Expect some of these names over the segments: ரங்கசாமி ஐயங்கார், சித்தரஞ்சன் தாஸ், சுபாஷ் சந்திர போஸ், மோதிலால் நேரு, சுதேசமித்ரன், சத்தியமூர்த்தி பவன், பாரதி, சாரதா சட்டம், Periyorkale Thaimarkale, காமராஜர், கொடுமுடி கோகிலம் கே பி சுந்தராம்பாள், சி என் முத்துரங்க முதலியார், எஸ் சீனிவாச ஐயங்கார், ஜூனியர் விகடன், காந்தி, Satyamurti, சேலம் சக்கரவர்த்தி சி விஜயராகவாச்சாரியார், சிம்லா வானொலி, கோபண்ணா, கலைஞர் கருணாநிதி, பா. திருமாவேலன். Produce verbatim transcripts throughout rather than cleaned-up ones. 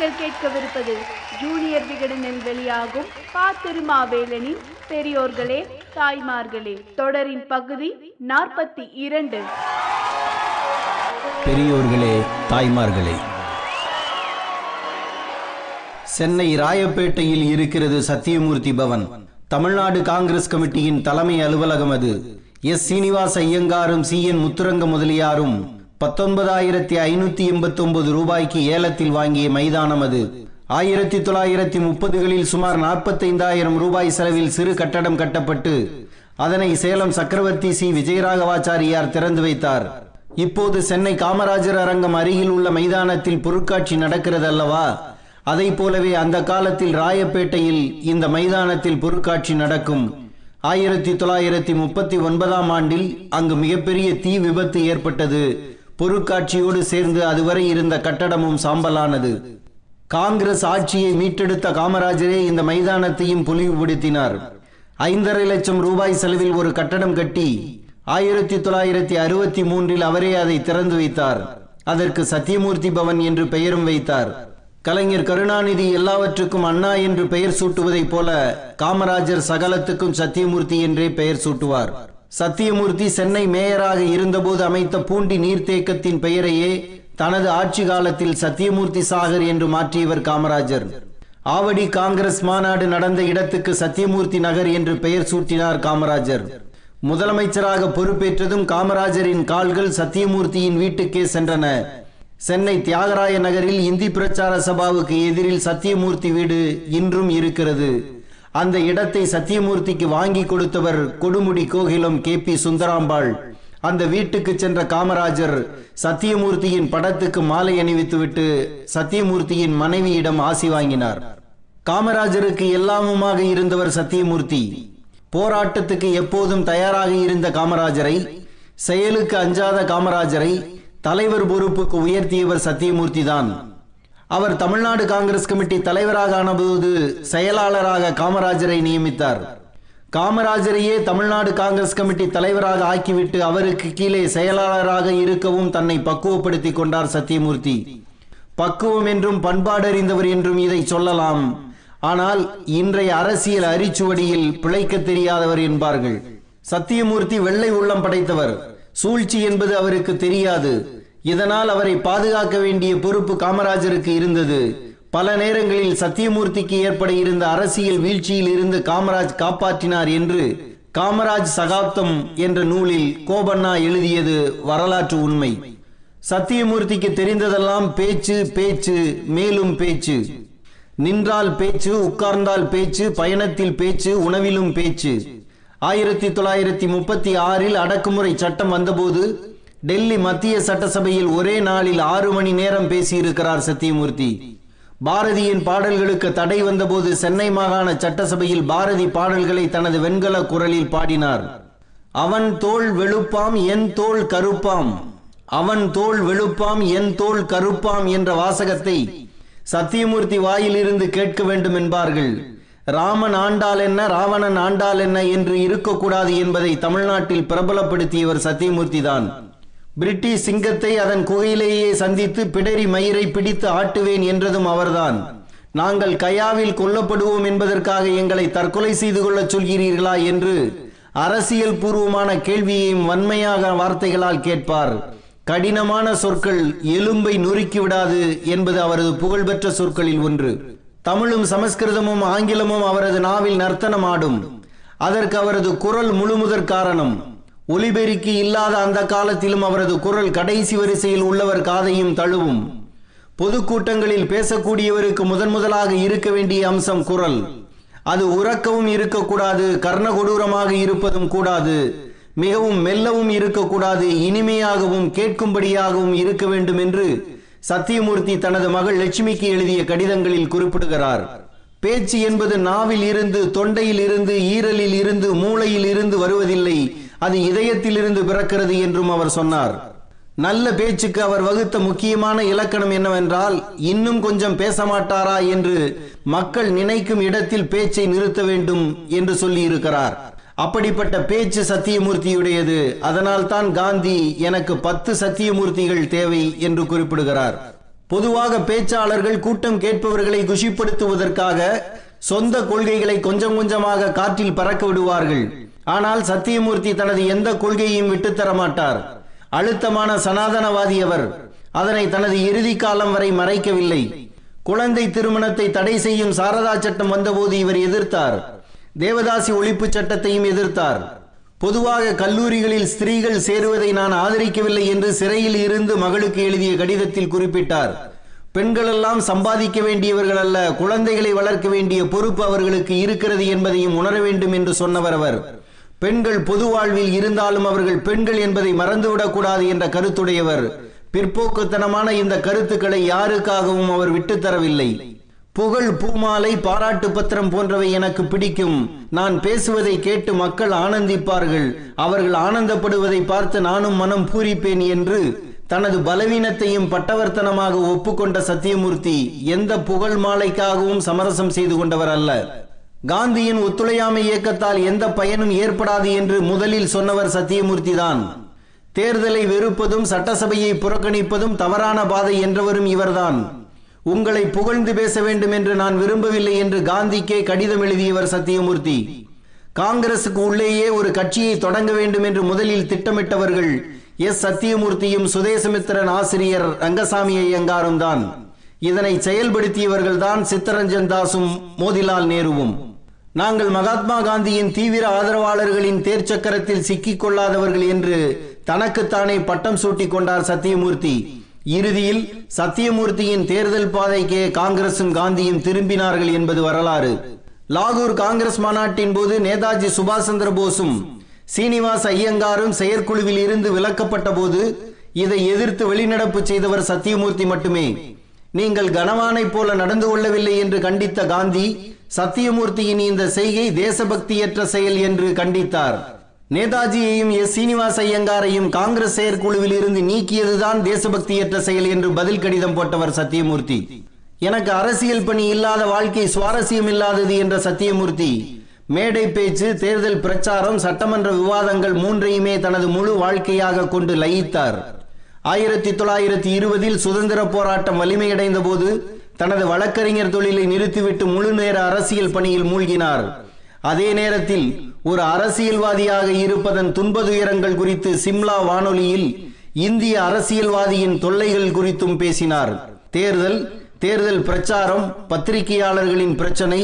நீங்கள் கேட்கவிருப்பது ஜூனியர் விகடனில் வெளியாகும் பா. திருமாவேலனின் பெரியோர்களே தாய்மார்களே தொடரின் பகுதி நாற்பத்தி இரண்டு. பெரியோர்களே தாய்மார்களே. சென்னை ராயப்பேட்டையில் இருக்கிறது சத்தியமூர்த்தி பவன். தமிழ்நாடு காங்கிரஸ் கமிட்டியின் தலைமை அலுவலகம் அது. எஸ் சீனிவாச ஐயங்காரும் சி என் முத்துரங்க முதலியாரும் பத்தொன்பதாயிரத்தி ஐநூத்தி எண்பத்தி ஒன்பது ரூபாய்க்கு ஏலத்தில் வாங்கிய மைதானம் அது. ஆயிரத்தி தொள்ளாயிரத்தி முப்பதுகளில் சுமார் நாற்பத்தைந்தாயிரம் ரூபாய் செலவில் சிறு கட்டடம் கட்டப்பட்டு அதனை சேலம் சக்கரவர்த்தி சி விஜயராகவாச்சாரியார் திறந்து வைத்தார். இப்போது சென்னை காமராஜர் அரங்கம் அருகில் உள்ள மைதானத்தில் பொருட்காட்சி நடக்கிறது அல்லவா, அதை போலவே அந்த காலத்தில் ராயப்பேட்டையில் இந்த மைதானத்தில் பொருட்காட்சி நடக்கும். ஆயிரத்தி தொள்ளாயிரத்தி முப்பத்தி ஒன்பதாம் ஆண்டில் அங்கு மிகப்பெரிய தீ விபத்து ஏற்பட்டது. பொருட்காட்சியோடு சேர்ந்து அதுவரை இருந்த கட்டடமும் சாம்பலானது. காங்கிரஸ் ஆட்சியை மீட்டெடுத்த காமராஜரே இந்த மைதானத்தையும் பொலிவுபடுத்தினார். ஐந்தரை லட்சம் ரூபாய் செலவில் ஒரு கட்டடம் கட்டி ஆயிரத்தி தொள்ளாயிரத்தி அறுபத்தி மூன்றில் அவரே அதை திறந்து வைத்தார். அதற்கு சத்தியமூர்த்தி பவன் என்று பெயரும் வைத்தார். கலைஞர் கருணாநிதி எல்லாவற்றுக்கும் அண்ணா என்று பெயர் சூட்டுவதைப் போல காமராஜர் சகலத்துக்கும் சத்தியமூர்த்தி என்றே பெயர் சூட்டுவார். சத்தியமூர்த்தி சென்னை மேயராக இருந்தபோது அமைத்த பூண்டி நீர்த்தேக்கத்தின் பெயரையே தனது ஆட்சி காலத்தில் சத்தியமூர்த்தி சாகர் என்று மாற்றியவர் காமராஜர். ஆவடி காங்கிரஸ் மாநாடு நடந்த இடத்துக்கு சத்தியமூர்த்தி நகர் என்று பெயர் சூட்டினார் காமராஜர். முதலமைச்சராக பொறுப்பேற்றதும் காமராஜரின் கால்கள் சத்தியமூர்த்தியின் வீட்டுக்கே சென்றன. சென்னை தியாகராய நகரில் இந்தி பிரச்சார சபாவுக்கு எதிரில் சத்தியமூர்த்தி வீடு இன்றும் இருக்கிறது. அந்த இடத்தை சத்தியமூர்த்திக்கு வாங்கி கொடுத்தவர் கொடுமுடி கோகிலம் கே பி சுந்தராம்பாள். அந்த வீட்டுக்கு சென்ற காமராஜர் சத்தியமூர்த்தியின் படத்துக்கு மாலை அணிவித்துவிட்டு சத்தியமூர்த்தியின் மனைவியிடம் ஆசி வாங்கினார். காமராஜருக்கு எல்லாமுமாக இருந்தவர் சத்தியமூர்த்தி. போராட்டத்துக்கு எப்போதும் தயாராக இருந்த காமராஜரை, செயலுக்கு அஞ்சாத காமராஜரை தலைவர் பொறுப்புக்கு உயர்த்தியவர் சத்தியமூர்த்தி தான். அவர் தமிழ்நாடு காங்கிரஸ் கமிட்டி தலைவராக ஆனபோது செயலாளராக காமராஜரை நியமித்தார். காமராஜரையே தமிழ்நாடு காங்கிரஸ் கமிட்டி தலைவராக ஆக்கிவிட்டு அவருக்கு கீழே செயலாளராக இருக்கவும் தன்னை பக்குவப்படுத்தி கொண்டார் சத்தியமூர்த்தி. பக்குவம் என்றும் பண்பாடறிந்தவர் என்றும் இதை சொல்லலாம். ஆனால் இன்றைய அரசியல் அரிச்சுவடியில் பிழைக்க தெரியாதவர் என்பார்கள். சத்தியமூர்த்தி வெள்ளை உள்ளம் படைத்தவர். சூழ்ச்சி என்பது அவருக்கு தெரியாது. இதனால் அவரை பாதுகாக்க வேண்டிய பொறுப்பு காமராஜருக்கு இருந்தது. பல நேரங்களில் சத்தியமூர்த்திக்கு ஏற்பட இருந்த அரசியல் வீழ்ச்சியில் இருந்து காமராஜ் காப்பாற்றினார் என்று காமராஜ் சகாப்தம் என்ற நூலில் கோபண்ணா எழுதியது வரலாற்று உண்மை. சத்தியமூர்த்திக்கு தெரிந்ததெல்லாம் பேச்சு பேச்சு மேலும் பேச்சு. நின்றால் பேச்சு, உட்கார்ந்தால் பேச்சு, பயணத்தில் பேச்சு, உணவிலும் பேச்சு. ஆயிரத்தி தொள்ளாயிரத்தி முப்பத்தி ஆறில் அடக்குமுறை சட்டம் வந்தபோது டெல்லி மத்திய சட்டசபையில் ஒரே நாளில் ஆறு மணி நேரம் பேசியிருக்கிறார் சத்தியமூர்த்தி. பாரதியின் பாடல்களுக்கு தடை வந்தபோது சென்னை மாகாண சட்டசபையில் பாரதி பாடல்களை தனது வெண்கல குரலில் பாடினார். அவன் தோல் வெளுப்பாம் என் தோல் கருப்பாம், அவன் தோல் வெளுப்பாம் என் தோல் கருப்பாம் என்ற வாசகத்தை சத்தியமூர்த்தி வாயிலிருந்து கேட்க வேண்டும் என்பார்கள். ராமன் ஆண்டால் என்ன, ராவணன் ஆண்டால் என்ன என்று இருக்கக்கூடாது என்பதை தமிழ்நாட்டில் பிரபலப்படுத்தியவர் சத்தியமூர்த்தி தான். பிரிட்டிஷ் சிங்கத்தை அதன் குகையிலேயே சந்தித்து பிடரி மயிரை பிடித்து ஆட்டுவேன் என்றதும் அவர்தான். நாங்கள் கயாவில் கொல்லப்படுவோம் என்பதற்காக எங்களை தற்கொலை செய்து கொள்ளச் சொல்கிறீர்களா என்று அரசியல் பூர்வமான கேள்வியையும் வன்மையாக வார்த்தைகளால் கேட்பார். கடினமான சொற்கள் எலும்பை நொறுக்கிவிடாது என்பது அவரது புகழ்பெற்ற சொற்களில் ஒன்று. தமிழும் சமஸ்கிருதமும் ஆங்கிலமும் அவரது நாவில் நர்த்தனம் ஆடும். அதற்கு அவரது குரல் முழுமுதற் காரணம். ஒலிபெருக்கி இல்லாத அந்த காலத்திலும் அவரது குரல் கடைசி வரிசையில் உள்ளவர் காதையும் தழுவும். பொதுக்கூட்டங்களில் பேசக்கூடியவருக்கு முதன் முதலாக இருக்க வேண்டிய அம்சம் குரல். அது உறக்கவும் இருக்கக்கூடாது, கர்ணகொடூரமாக இருப்பதும் கூடாது, மிகவும் மெல்லவும் இருக்கக்கூடாது, இனிமையாகவும் கேட்கும்படியாகவும் இருக்க வேண்டும் என்று சத்தியமூர்த்தி தனது மகள் லட்சுமிக்கு எழுதிய கடிதங்களில் குறிப்பிடுகிறார். பேச்சு என்பது நாவில் இருந்து, தொண்டையில் இருந்து, ஈரலில் இருந்து, மூளையில் இருந்து வருவதில்லை, அது இதயத்தில் இருந்து பிறக்கிறது என்றும் அவர் சொன்னார். நல்ல பேச்சுக்கு அவர் வகுத்த முக்கியமான இலக்கணம் என்னவென்றால், இன்னும் கொஞ்சம் பேச மாட்டாரா என்று மக்கள் நினைக்கும் இடத்தில் பேச்சை நிறுத்த வேண்டும் என்று சொல்லி இருக்கிறார். அப்படிப்பட்ட பேச்சு சத்தியமூர்த்தியுடையது. அதனால் தான் காந்தி எனக்கு பத்து சத்தியமூர்த்திகள் தேவை என்று குறிப்பிடுகிறார். பொதுவாக பேச்சாளர்கள் கூட்டம் கேட்பவர்களை குஷிப்படுத்துவதற்காக சொந்த கொள்கைகளை கொஞ்சம் கொஞ்சமாக காற்றில் பறக்க விடுவார்கள். ஆனால் சத்தியமூர்த்தி தனது எந்த கொள்கையையும் விட்டுத்தர மாட்டார். அழுத்தமான சனாதனவாதி அவர். அதனை தனது இறுதி காலம் வரை மறைக்கவில்லை. குழந்தை திருமணத்தை தடை செய்யும் சாரதா சட்டம் வந்தபோது இவர் எதிர்த்தார். தேவதாசி ஒழிப்பு சட்டத்தையும் எதிர்த்தார். பொதுவாக கல்லூரிகளில் ஸ்திரீகள் சேருவதை நான் ஆதரிக்கவில்லை என்று சிறையில் இருந்து மகளுக்கு எழுதிய கடிதத்தில் குறிப்பிட்டார். பெண்களெல்லாம் சம்பாதிக்க வேண்டியவர்கள் அல்ல, குழந்தைகளை வளர்க்க வேண்டிய பொறுப்பு அவர்களுக்கு இருக்கிறது என்பதையும் உணர வேண்டும் என்று சொன்னவர் அவர். பெண்கள் பொது வாழ்வில் இருந்தாலும் அவர்கள் பெண்கள் என்பதை மறந்துவிடக்கூடாது என்ற கருத்துடையவர். பிற்போக்குத்தனமான இந்த கருத்துக்களை யாருக்காகவும் அவர் விட்டுத்தரவில்லை. புகழ், பூமாலை, பாராட்டு பத்திரம் போன்றவை எனக்கு பிடிக்கும். நான் பேசுவதை கேட்டு மக்கள் ஆனந்திப்பார்கள், அவர்கள் ஆனந்தப்படுவதை பார்த்து நானும் மனம் பூரிப்பேன் என்று தனது பலவீனத்தையும் பட்டவர்த்தனமாக ஒப்புக்கொண்ட சத்தியமூர்த்தி எந்த புகழ் மாலைக்காகவும் சமரசம் செய்து கொண்டவர் அல்ல. காந்தியின் ஒத்துழையாமை இயக்கத்தால் எந்த பயனும் ஏற்படாது என்று முதலில் சொன்னவர் சத்தியமூர்த்தி தான். தேர்தலை வெறுப்பதும் சட்டசபையை புறக்கணிப்பதும் தவறான பாதை என்றவரும் இவர்தான். உங்களை புகழ்ந்து பேச வேண்டும் என்று நான் விரும்பவில்லை என்று காந்திக்கே கடிதம் எழுதியவர் சத்தியமூர்த்தி. காங்கிரசுக்கு உள்ளேயே ஒரு கட்சியை தொடங்க வேண்டும் என்று முதலில் திட்டமிட்டவர்கள் எஸ் சத்தியமூர்த்தியும் சுதேசமித்ரன் ஆசிரியர் ரங்கசாமி ஐயங்காரும் தான். இதனை செயல்படுத்தியவர்கள் தான் சித்தரஞ்சன் தாஸும் மோதிலால் நேருவும். நாங்கள் மகாத்மா காந்தியின் தீவிர ஆதரவாளர்களின் தேர்ச்சக்கரத்தில் சிக்கிக் கொள்ளாதவர்கள் என்று தனக்குத்தானே பட்டம் சூட்டிக் கொண்டார் சத்தியமூர்த்தி. இறுதியில் சத்தியமூர்த்தியின் தேர்தல் பாதைக்கே காங்கிரசும் காந்தியும் திரும்பினார்கள் என்பது வரலாறு. லாகூர் காங்கிரஸ் மாநாட்டின் போது நேதாஜி சுபாஷ் சந்திர போஸும் சீனிவாச ஐயங்காரும் செயற்குழுவில் இருந்து விலக்கப்பட்ட போது இதை எதிர்த்து வெளிநடப்பு செய்தவர் சத்தியமூர்த்தி மட்டுமே. நீங்கள் கனவானை போல நடந்து கொள்ளவில்லை என்று கண்டித்த காந்தி சத்தியமூர்த்தியின் இந்த செய்கை தேசபக்தியற்ற செயல் என்று கண்டித்தார். நேதாஜியையும் எஸ் சீனிவாச ஐயங்காரையும் காங்கிரஸ் செயற்குழுவில் இருந்து நீக்கியதுதான் தேசபக்தியற்ற செயல் என்று பதில் கடிதம் போட்டவர் சத்தியமூர்த்தி. எனக்கு அரசியல் பணி இல்லாத வாழ்க்கை சுவாரஸ்யம் இல்லாதது என்ற சத்தியமூர்த்தி மேடை பேச்சு, தேர்தல் பிரச்சாரம், சட்டமன்ற விவாதங்கள் மூன்றையுமே தனது முழு வாழ்க்கையாக கொண்டு லயித்தார். ஆயிரத்தி தொள்ளாயிரத்தி இருபதில் சுதந்திர போராட்டம் வலிமையடைந்த போது தனது வழக்கறிஞர் தொழிலை நிறுத்திவிட்டு முழு நேர அரசியல் பணியில் மூழ்கினார். அதே நேரத்தில் ஒரு அரசியல்வாதியாக இருப்பதன் துன்பதுயரங்கள் குறித்து சிம்லா வானொலியில் இந்திய அரசியல்வாதியின் தொல்லைகள் குறித்தும் பேசினார். தேர்தல், தேர்தல் பிரச்சாரம், பத்திரிகையாளர்களின் பிரச்சனை,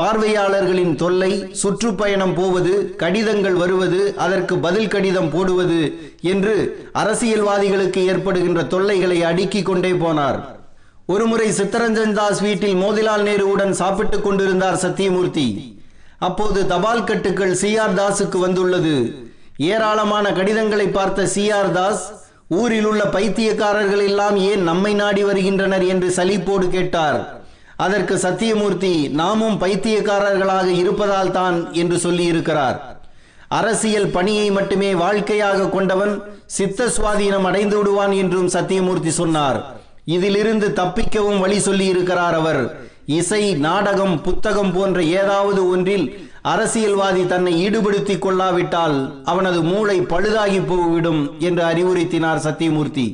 பார்வையாளர்களின் தொல்லை, சுற்றுப்பயணம் போவது, கடிதங்கள் வருவது, அதற்கு பதில் கடிதம் போடுவது என்று அரசியல்வாதிகளுக்கு ஏற்படுகின்ற தொல்லைகளை அடுக்கிக் கொண்டே போனார். ஒருமுறை சித்தரஞ்சன் தாஸ் வீட்டில் மோதிலால் நேருவுடன் சாப்பிட்டுக் கொண்டிருந்தார் சத்தியமூர்த்தி. அப்போது தபால் கட்டுக்கள் சி ஆர் தாஸுக்கு வந்துள்ளது. ஏராளமான கடிதங்களை பார்த்த சி ஆர் தாஸ் ஊரில் உள்ள பைத்தியக்காரர்கள் எல்லாம் ஏன் நம்மை நாடி வருகின்றனர் என்று சலிப்போடு கேட்டார். அதற்கு சத்தியமூர்த்தி நாமும் பைத்தியக்காரர்களாக இருப்பதால் தான் என்று சொல்லி இருக்கிறார். அரசியல் பணியை மட்டுமே வாழ்க்கையாக கொண்டவன் சித்த சுவாதீனம் அடைந்து விடுவான் என்றும் சத்தியமூர்த்தி சொன்னார். இதிலிருந்து தப்பிக்கவும் வழி சொல்லி இருக்கிறார் அவர். இசை, நாடகம், புத்தகம் போன்ற ஏதாவது ஒன்றில் அரசியல்வாதி தன்னை ஈடுபடுத்திக் கொள்ளாவிட்டால் அவனது மூளை பழுதாகி போய்விடும் என்று அறிவுறுத்தினார் சத்தியமூர்த்தி.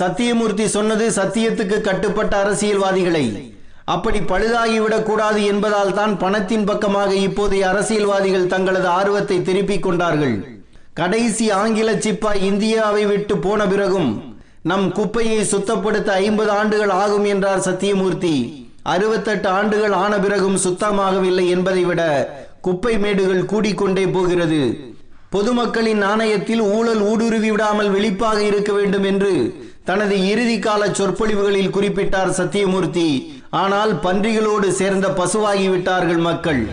சத்தியமூர்த்தி சொன்னது சத்தியத்துக்கு கட்டுப்பட்ட அரசியல்வாதிகளை. அப்படி பழுதாகிவிடக் கூடாது என்பதால் தான் பணத்தின் பக்கமாக இப்போதைய அரசியல்வாதிகள் தங்களது ஆர்வத்தை திருப்பிக் கொண்டார்கள். கடைசி ஆங்கில சிப்பாய் இந்தியாவை விட்டு போன பிறகும் நம் குப்பையை சுத்தப்படுத்த ஐம்பது ஆண்டுகள் ஆகும் என்றார் சத்தியமூர்த்தி. அறுபத்தெட்டு ஆண்டுகள் ஆன பிறகும் சுத்தமாகவில்லை என்பதை விட குப்பை மேடுகள் கூடிக்கொண்டே போகிறது. பொதுமக்களின் நாணயத்தில் ஊழல் ஊடுருவி விடாமல் வெளிப்பாக இருக்க வேண்டும் என்று தனது இறுதி கால சொற்பொழிவுகளில் குறிப்பிட்டார் சத்தியமூர்த்தி. ஆனால் பன்றிகளோடு சேர்ந்த பசுவாகிவிட்டார்கள் மக்கள்.